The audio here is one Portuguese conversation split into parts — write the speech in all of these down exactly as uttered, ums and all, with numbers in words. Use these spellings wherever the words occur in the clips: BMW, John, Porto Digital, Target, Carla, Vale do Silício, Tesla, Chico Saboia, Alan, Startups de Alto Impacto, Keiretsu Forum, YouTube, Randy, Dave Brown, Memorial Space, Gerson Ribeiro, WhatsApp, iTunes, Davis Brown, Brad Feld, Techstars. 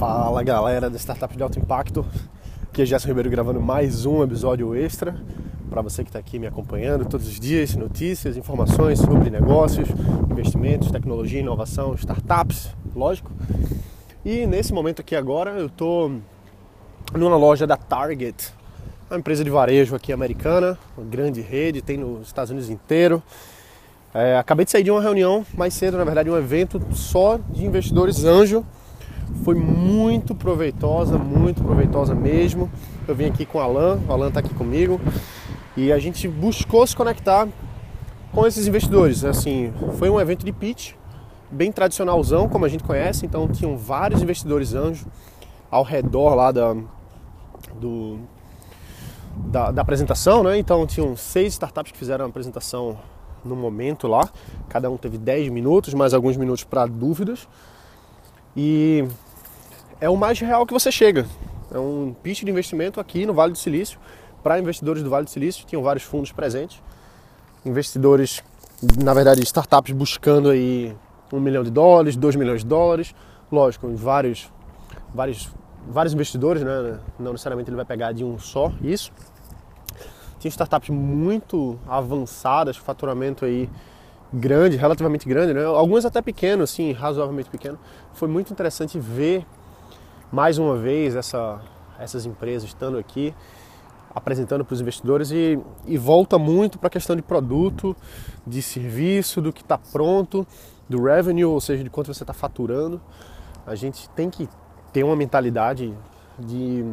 Fala galera da Startup de Alto Impacto, aqui é Gerson Ribeiro gravando mais um episódio extra para você que está aqui me acompanhando todos os dias, notícias, informações sobre negócios, investimentos, tecnologia, inovação, startups, lógico. E nesse momento aqui agora eu estou numa loja da Target, uma empresa de varejo aqui americana, uma grande rede, tem nos Estados Unidos inteiro. É, acabei de sair de uma reunião mais cedo, na verdade um evento só de investidores anjo. Foi muito proveitosa, muito proveitosa mesmo. Eu vim aqui com o Alan, o Alan está aqui comigo e a gente buscou se conectar com esses investidores. Assim, foi um evento de pitch, bem tradicionalzão, como a gente conhece. Então, tinham vários investidores anjos ao redor lá da, do, da, da apresentação, né? Então, tinham seis startups que fizeram a apresentação no momento lá. Cada um teve dez minutos, mais alguns minutos para dúvidas. E é o mais real que você chega. É um pitch de investimento aqui no Vale do Silício, para investidores do Vale do Silício. Tinham vários fundos presentes, investidores, na verdade, startups buscando aí um milhão de dólares, dois milhões de dólares. Lógico, vários, vários, vários investidores, né? Não necessariamente ele vai pegar de um só isso. Tinha startups muito avançadas, faturamento aí grande, relativamente grande, né? Alguns até pequeno, assim, razoavelmente pequeno. Foi muito interessante ver mais uma vez essa, essas empresas estando aqui, apresentando para os investidores e, e volta muito para a questão de produto, de serviço, do que está pronto, do revenue, ou seja, de quanto você está faturando. A gente tem que ter uma mentalidade de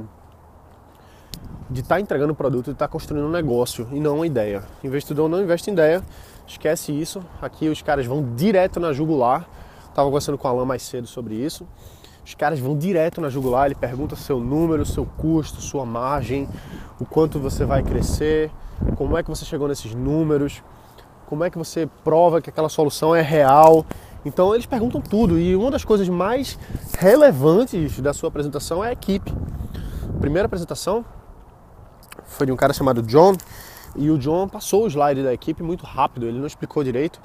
de estar tá entregando produto, de estar tá construindo um negócio e não uma ideia. O investidor não investe em ideia. Esquece isso, aqui os caras vão direto na jugular. Estava conversando com o Alan mais cedo sobre isso. Os caras vão direto na jugular, ele pergunta seu número, seu custo, sua margem, o quanto você vai crescer, como é que você chegou nesses números, como é que você prova que aquela solução é real. Então eles perguntam tudo e uma das coisas mais relevantes da sua apresentação é a equipe. A primeira apresentação foi de um cara chamado John. E o John passou o slide da equipe muito rápido, ele não explicou direito.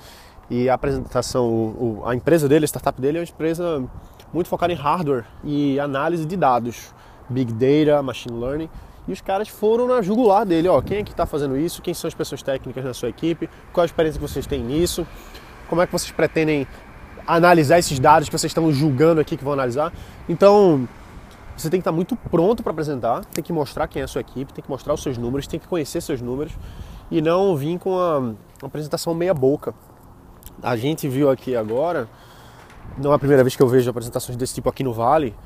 E a apresentação, o, o, a empresa dele, a startup dele é uma empresa muito focada em hardware e análise de dados, Big Data, Machine Learning. E os caras foram na jugular dele, ó, quem é que está fazendo isso, quem são as pessoas técnicas na sua equipe, qual a experiência que vocês têm nisso, como é que vocês pretendem analisar esses dados que vocês estão julgando aqui que vão analisar. Então, você tem que estar muito pronto para apresentar, tem que mostrar quem é a sua equipe, tem que mostrar os seus números, tem que conhecer seus números e não vir com uma, uma apresentação meia boca. A gente viu aqui agora, não é a primeira vez que eu vejo apresentações desse tipo aqui no Vale,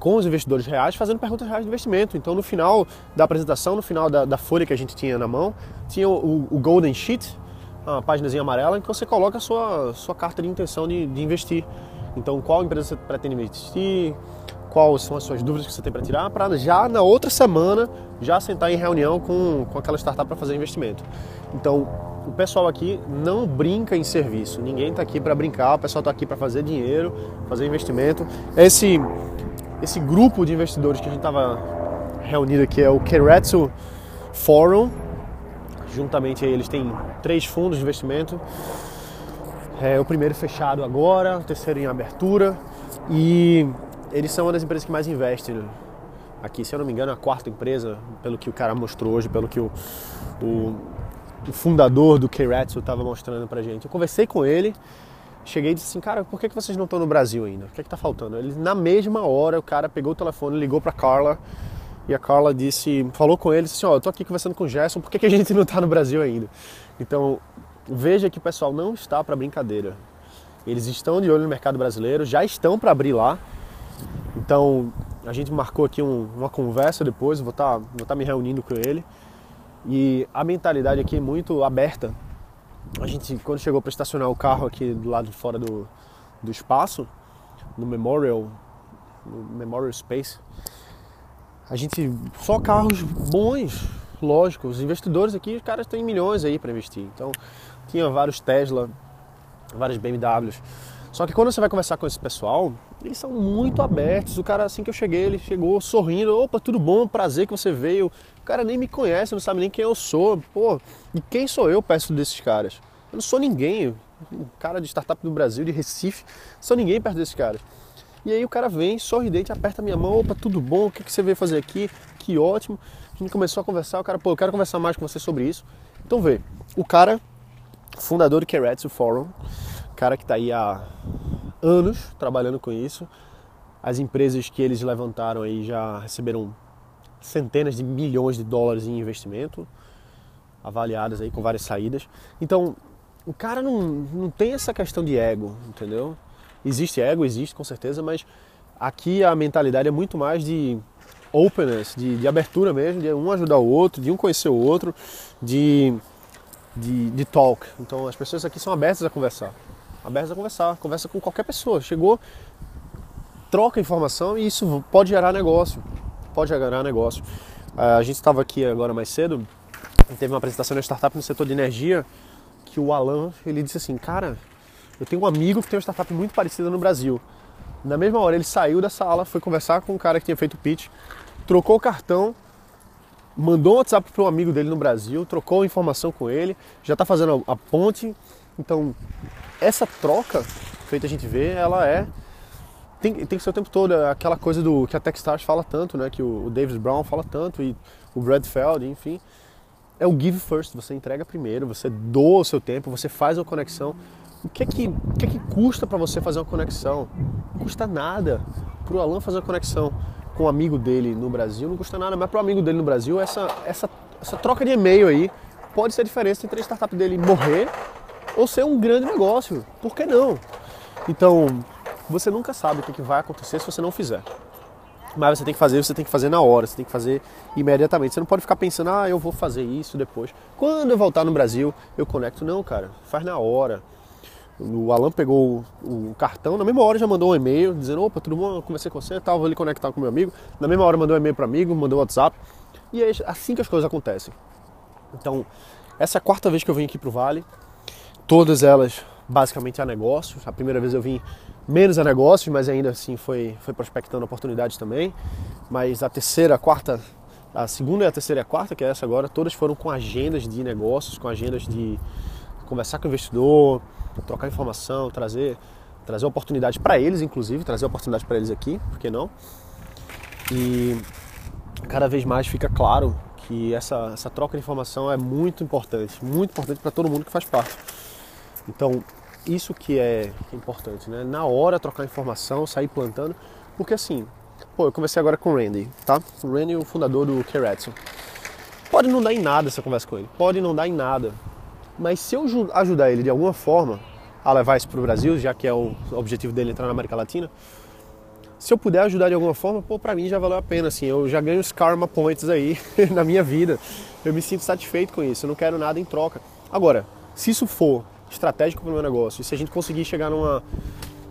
com os investidores reais fazendo perguntas reais de investimento. Então no final da apresentação, no final da, da folha que a gente tinha na mão, tinha o, o Golden Sheet, a paginazinha amarela, em que você coloca a sua, sua carta de intenção de, de investir. Então qual empresa você pretende investir, quais são as suas dúvidas que você tem para tirar, para já na outra semana já sentar em reunião com, com aquela startup para fazer investimento. Então, o pessoal aqui não brinca em serviço, ninguém está aqui para brincar, o pessoal está aqui para fazer dinheiro, fazer investimento. Esse, esse grupo de investidores que a gente estava reunido aqui é o Keiretsu Forum, juntamente eles têm três fundos de investimento, é, o primeiro fechado agora, o terceiro em abertura e... eles são uma das empresas que mais investem, né? Aqui, se eu não me engano, a quarta empresa, pelo que o cara mostrou hoje, pelo que o, o, o fundador do Keiretsu estava mostrando pra gente. Eu conversei com ele, cheguei e disse assim, cara, por que, que vocês não estão no Brasil ainda? O que é que tá faltando? Ele, na mesma hora, o cara pegou o telefone, ligou pra Carla e a Carla disse, falou com ele, disse assim, ó, oh, eu tô aqui conversando com o Gerson, por que, que a gente não tá no Brasil ainda? Então, veja que o pessoal não está pra brincadeira. Eles estão de olho no mercado brasileiro, já estão pra abrir lá. Então, a gente marcou aqui um, uma conversa depois, vou estar tá, vou tá me reunindo com ele. E a mentalidade aqui é muito aberta. A gente, quando chegou para estacionar o carro aqui do lado de fora do, do espaço, no Memorial, no Memorial Space, a gente, só carros bons, lógico. Os investidores aqui, os caras têm milhões aí para investir. Então, tinha vários Tesla, vários B M Ws. Só que quando você vai conversar com esse pessoal, eles são muito abertos. O cara, assim que eu cheguei, ele chegou sorrindo. Opa, tudo bom? Prazer que você veio. O cara nem me conhece, não sabe nem quem eu sou. Pô, e quem sou eu perto desses caras? Eu não sou ninguém. Um cara de startup do Brasil, de Recife, não sou ninguém perto desses caras. E aí o cara vem, sorridente, aperta minha mão, opa, tudo bom, o que, que você veio fazer aqui? Que ótimo. A gente começou a conversar, o cara, pô, eu quero conversar mais com você sobre isso. Então vê, o cara, fundador do Keiretsu Forum, cara que está aí há anos trabalhando com isso, as empresas que eles levantaram aí já receberam centenas de milhões de dólares em investimento, avaliadas aí com várias saídas. Então, o cara não, não tem essa questão de ego, entendeu? Existe ego, existe com certeza, mas aqui a mentalidade é muito mais de openness, de, de abertura mesmo, de um ajudar o outro, de um conhecer o outro, de, de, de talk. Então, as pessoas aqui são abertas a conversar. Abertas a conversar, conversa com qualquer pessoa. Chegou, troca informação e isso pode gerar negócio. Pode gerar negócio. A gente estava aqui agora mais cedo, teve uma apresentação na startup no setor de energia, que o Alan, ele disse assim, cara, eu tenho um amigo que tem uma startup muito parecida no Brasil. Na mesma hora ele saiu da sala, foi conversar com um cara que tinha feito o pitch, trocou o cartão, mandou um WhatsApp para um amigo dele no Brasil, trocou a informação com ele, já está fazendo a ponte. Então, essa troca, feita a gente ver, ela é... Tem, tem que ser o tempo todo, aquela coisa do que a Techstars fala tanto, né, que o, o Davis Brown fala tanto, e o Brad Feld, enfim. É o give first, você entrega primeiro, você doa o seu tempo, você faz uma conexão. O que é que, o que, é que custa para você fazer uma conexão? Não custa nada. Para o Alan fazer uma conexão com um amigo dele no Brasil, não custa nada. Mas para o amigo dele no Brasil, essa, essa, essa troca de e-mail aí pode ser a diferença entre a startup dele morrer ou ser um grande negócio. Por que não? Então... Você nunca sabe o que vai acontecer se você não fizer. Mas você tem que fazer, você tem que fazer na hora, você tem que fazer imediatamente. Você não pode ficar pensando, ah, eu vou fazer isso depois. Quando eu voltar no Brasil, eu conecto. Não, cara, faz na hora. O Alan pegou o cartão, na mesma hora já mandou um e-mail, dizendo, opa, tudo bom, eu conversei com você e tal, vou lhe conectar com meu amigo. Na mesma hora mandou um e-mail para amigo, mandou um WhatsApp. E é assim que as coisas acontecem. Então, essa é a quarta vez que eu venho aqui pro Vale. Todas elas... basicamente a negócios. A primeira vez eu vim menos a negócios, mas ainda assim foi, foi prospectando oportunidades também. Mas a terceira, a quarta, a segunda e a terceira e a quarta, que é essa agora, todas foram com agendas de negócios, com agendas de conversar com o investidor, trocar informação, trazer, trazer oportunidade para eles, inclusive, trazer oportunidade para eles aqui, por que não? E cada vez mais fica claro que essa, essa troca de informação é muito importante, muito importante para todo mundo que faz parte. Então, isso que é importante, né? Na hora, trocar informação, sair plantando. Porque assim, pô, eu conversei agora com o Randy, tá? O Randy é o fundador do Keiretsu. Pode não dar em nada essa conversa com ele, pode não dar em nada. Mas se eu ajudar ele de alguma forma a levar isso pro Brasil, já que é o objetivo dele entrar na América Latina, se eu puder ajudar de alguma forma, pô, pra mim já valeu a pena, assim. Eu já ganho os karma points aí na minha vida. Eu me sinto satisfeito com isso, eu não quero nada em troca. Agora, se isso for estratégico para o meu negócio, e se a gente conseguir chegar numa,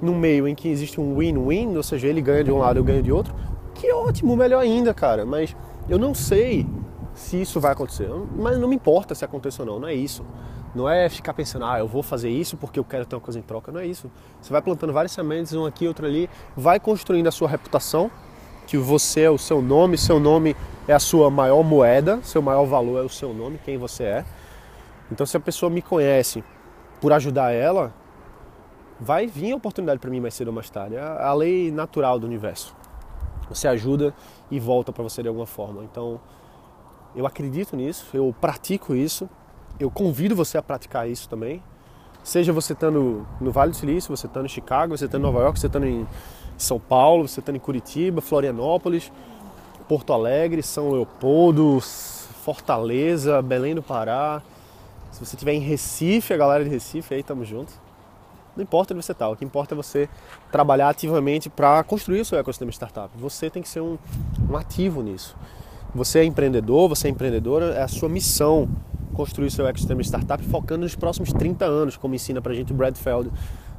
num meio em que existe um win-win, ou seja, ele ganha de um lado, eu ganho de outro, que ótimo, melhor ainda, cara. Mas eu não sei se isso vai acontecer, mas não me importa se acontecer ou não, não é isso. Não é ficar pensando, ah, eu vou fazer isso porque eu quero ter uma coisa em troca, não é isso. Você vai plantando várias sementes, uma aqui, outra ali, vai construindo a sua reputação, que você é o seu nome, seu nome é a sua maior moeda, seu maior valor é o seu nome, quem você é. Então, se a pessoa me conhece por ajudar ela, vai vir a oportunidade para mim mais cedo ou mais tarde. É a lei natural do universo. Você ajuda e volta para você de alguma forma. Então, eu acredito nisso, eu pratico isso, eu convido você a praticar isso também. Seja você estando no Vale do Silício, você estando em Chicago, você estando em Nova York, você estando em São Paulo, você estando em Curitiba, Florianópolis, Porto Alegre, São Leopoldo, Fortaleza, Belém do Pará. Se você estiver em Recife, a galera de Recife, aí tamo junto. Não importa onde você tá, o que importa é você trabalhar ativamente para construir o seu ecossistema de startup. Você tem que ser um, um ativo nisso. Você é empreendedor, você é empreendedora, é a sua missão construir o seu ecossistema de startup focando nos próximos trinta anos, como ensina pra gente o Brad Feld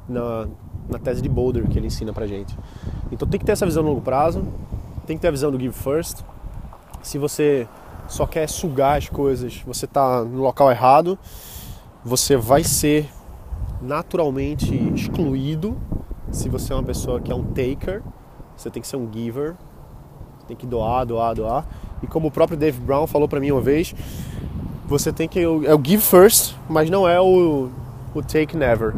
na, na tese de Boulder que ele ensina pra gente. Então tem que ter essa visão no longo prazo, tem que ter a visão do give first. Se você só quer sugar as coisas, você está no local errado, você vai ser naturalmente excluído. Se você é uma pessoa que é um taker, você tem que ser um giver, tem que doar, doar, doar. E como o próprio Dave Brown falou para mim uma vez, você tem que, é o give first, mas não é o, o take never.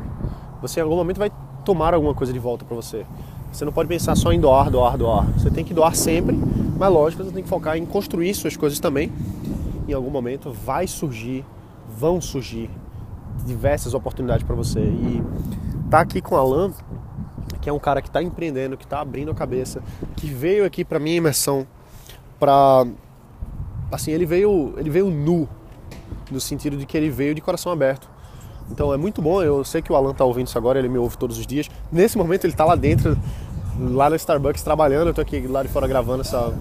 Você em algum momento vai tomar alguma coisa de volta para você. Você não pode pensar só em doar, doar, doar. Você tem que doar sempre, mas lógico, você tem que focar em construir suas coisas também. Em algum momento vai surgir, vão surgir diversas oportunidades para você. E tá aqui com o Alan, que é um cara que está empreendendo, que está abrindo a cabeça, que veio aqui para minha imersão, para assim, ele veio, ele veio nu, no sentido de que ele veio de coração aberto. Então é muito bom, eu sei que o Alan está ouvindo isso agora, ele me ouve todos os dias. Nesse momento ele está lá dentro, lá na Starbucks trabalhando, eu estou aqui lá de fora gravando essa,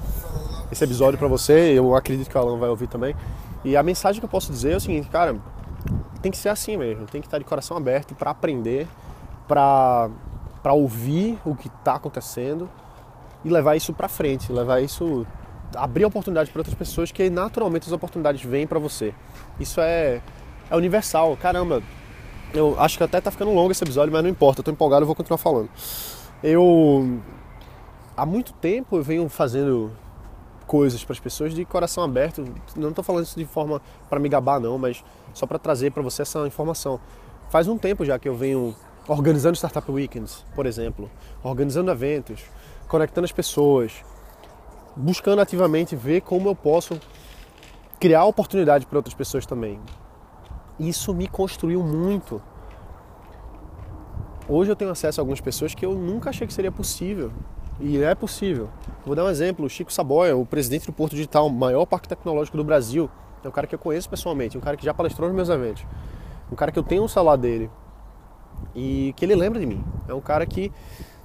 esse episódio para você, eu acredito que o Alan vai ouvir também. E a mensagem que eu posso dizer é o seguinte, cara, tem que ser assim mesmo, tem que estar de coração aberto para aprender, para... para ouvir o que está acontecendo e levar isso para frente, levar isso, abrir oportunidade para outras pessoas, que naturalmente as oportunidades vêm para você. Isso é, é universal. Caramba, eu acho que até tá ficando longo esse episódio, mas não importa, eu tô empolgado, eu vou continuar falando. Eu, há muito tempo eu venho fazendo coisas para as pessoas de coração aberto, não tô falando isso de forma para me gabar não, mas só para trazer para você essa informação. Faz um tempo já que eu venho organizando Startup Weekends, por exemplo, organizando eventos, conectando as pessoas, buscando ativamente ver como eu posso criar oportunidade para outras pessoas também. Isso me construiu muito. Hoje eu tenho acesso a algumas pessoas que eu nunca achei que seria possível, e é possível. Vou dar um exemplo, o Chico Saboia, o presidente do Porto Digital, o maior parque tecnológico do Brasil, é um cara que eu conheço pessoalmente, um cara que já palestrou nos meus eventos, um cara que eu tenho um celular dele, e que ele lembra de mim. É um cara que,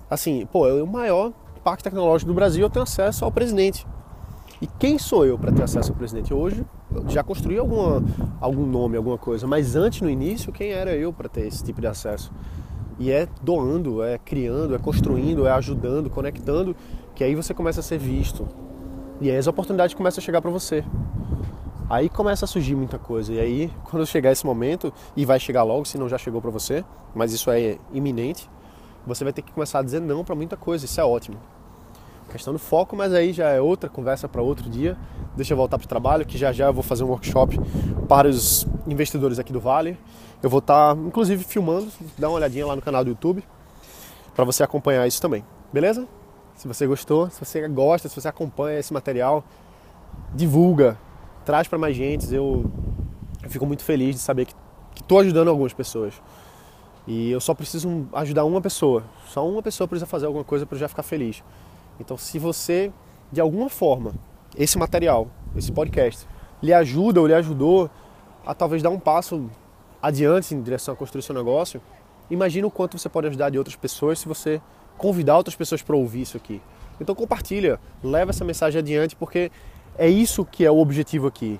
assim, pô, é o maior parque tecnológico do Brasil, eu tenho acesso ao presidente. E quem sou eu para ter acesso ao presidente? Hoje eu já construí alguma, algum nome, alguma coisa, mas antes, no início, quem era eu para ter esse tipo de acesso? E é doando, é criando, é construindo, é ajudando, conectando, que aí você começa a ser visto. E aí as oportunidades começam a chegar para você. Aí começa a surgir muita coisa, e aí quando chegar esse momento, e vai chegar logo, se não já chegou para você, mas isso é iminente, você vai ter que começar a dizer não para muita coisa, isso é ótimo. Questão do foco, mas aí já é outra conversa para outro dia, deixa eu voltar para o trabalho, que já já eu vou fazer um workshop para os investidores aqui do Vale, eu vou estar, tá, inclusive, filmando, dá uma olhadinha lá no canal do YouTube, para você acompanhar isso também, beleza? Se você gostou, se você gosta, se você acompanha esse material, divulga, traz para mais gente, eu, eu fico muito feliz de saber que estou ajudando algumas pessoas. E eu só preciso ajudar uma pessoa, só uma pessoa precisa fazer alguma coisa para eu já ficar feliz. Então se você, de alguma forma, esse material, esse podcast, lhe ajuda ou lhe ajudou a talvez dar um passo adiante em direção a construir seu negócio, imagina o quanto você pode ajudar de outras pessoas se você convidar outras pessoas para ouvir isso aqui. Então compartilha, leva essa mensagem adiante, porque é isso que é o objetivo aqui.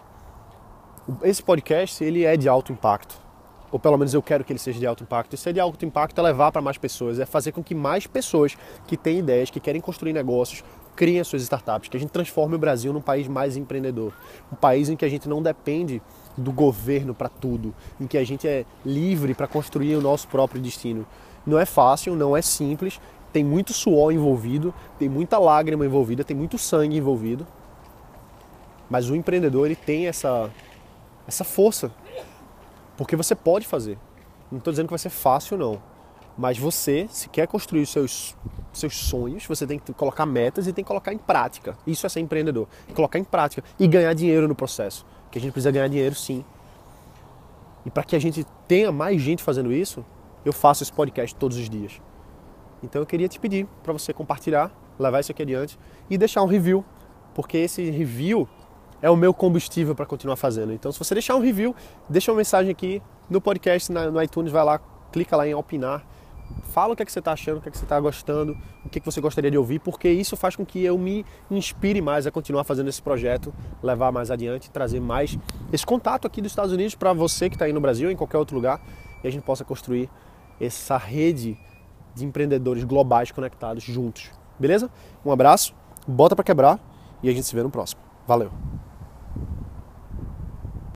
Esse podcast, ele é de alto impacto. Ou pelo menos eu quero que ele seja de alto impacto. E ser de alto impacto é levar para mais pessoas, é fazer com que mais pessoas que têm ideias, que querem construir negócios, criem as suas startups, que a gente transforme o Brasil num país mais empreendedor. Um país em que a gente não depende do governo para tudo, em que a gente é livre para construir o nosso próprio destino. Não é fácil, não é simples, tem muito suor envolvido, tem muita lágrima envolvida, tem muito sangue envolvido. Mas o empreendedor, ele tem essa, essa força, porque você pode fazer. Não estou dizendo que vai ser fácil, não. Mas você, se quer construir os seus, seus sonhos, você tem que colocar metas e tem que colocar em prática. Isso é ser empreendedor. Colocar em prática e ganhar dinheiro no processo. Porque a gente precisa ganhar dinheiro, sim. E para que a gente tenha mais gente fazendo isso, eu faço esse podcast todos os dias. Então eu queria te pedir para você compartilhar, levar isso aqui adiante e deixar um review. Porque esse review é o meu combustível para continuar fazendo. Então, se você deixar um review, deixa uma mensagem aqui no podcast, no iTunes, vai lá, clica lá em opinar, fala o que é que você está achando, o que é que você está gostando, o que é que você gostaria de ouvir, porque isso faz com que eu me inspire mais a continuar fazendo esse projeto, levar mais adiante, trazer mais esse contato aqui dos Estados Unidos para você que está aí no Brasil, em qualquer outro lugar, e a gente possa construir essa rede de empreendedores globais conectados juntos. Beleza? Um abraço, bota para quebrar e a gente se vê no próximo. Valeu!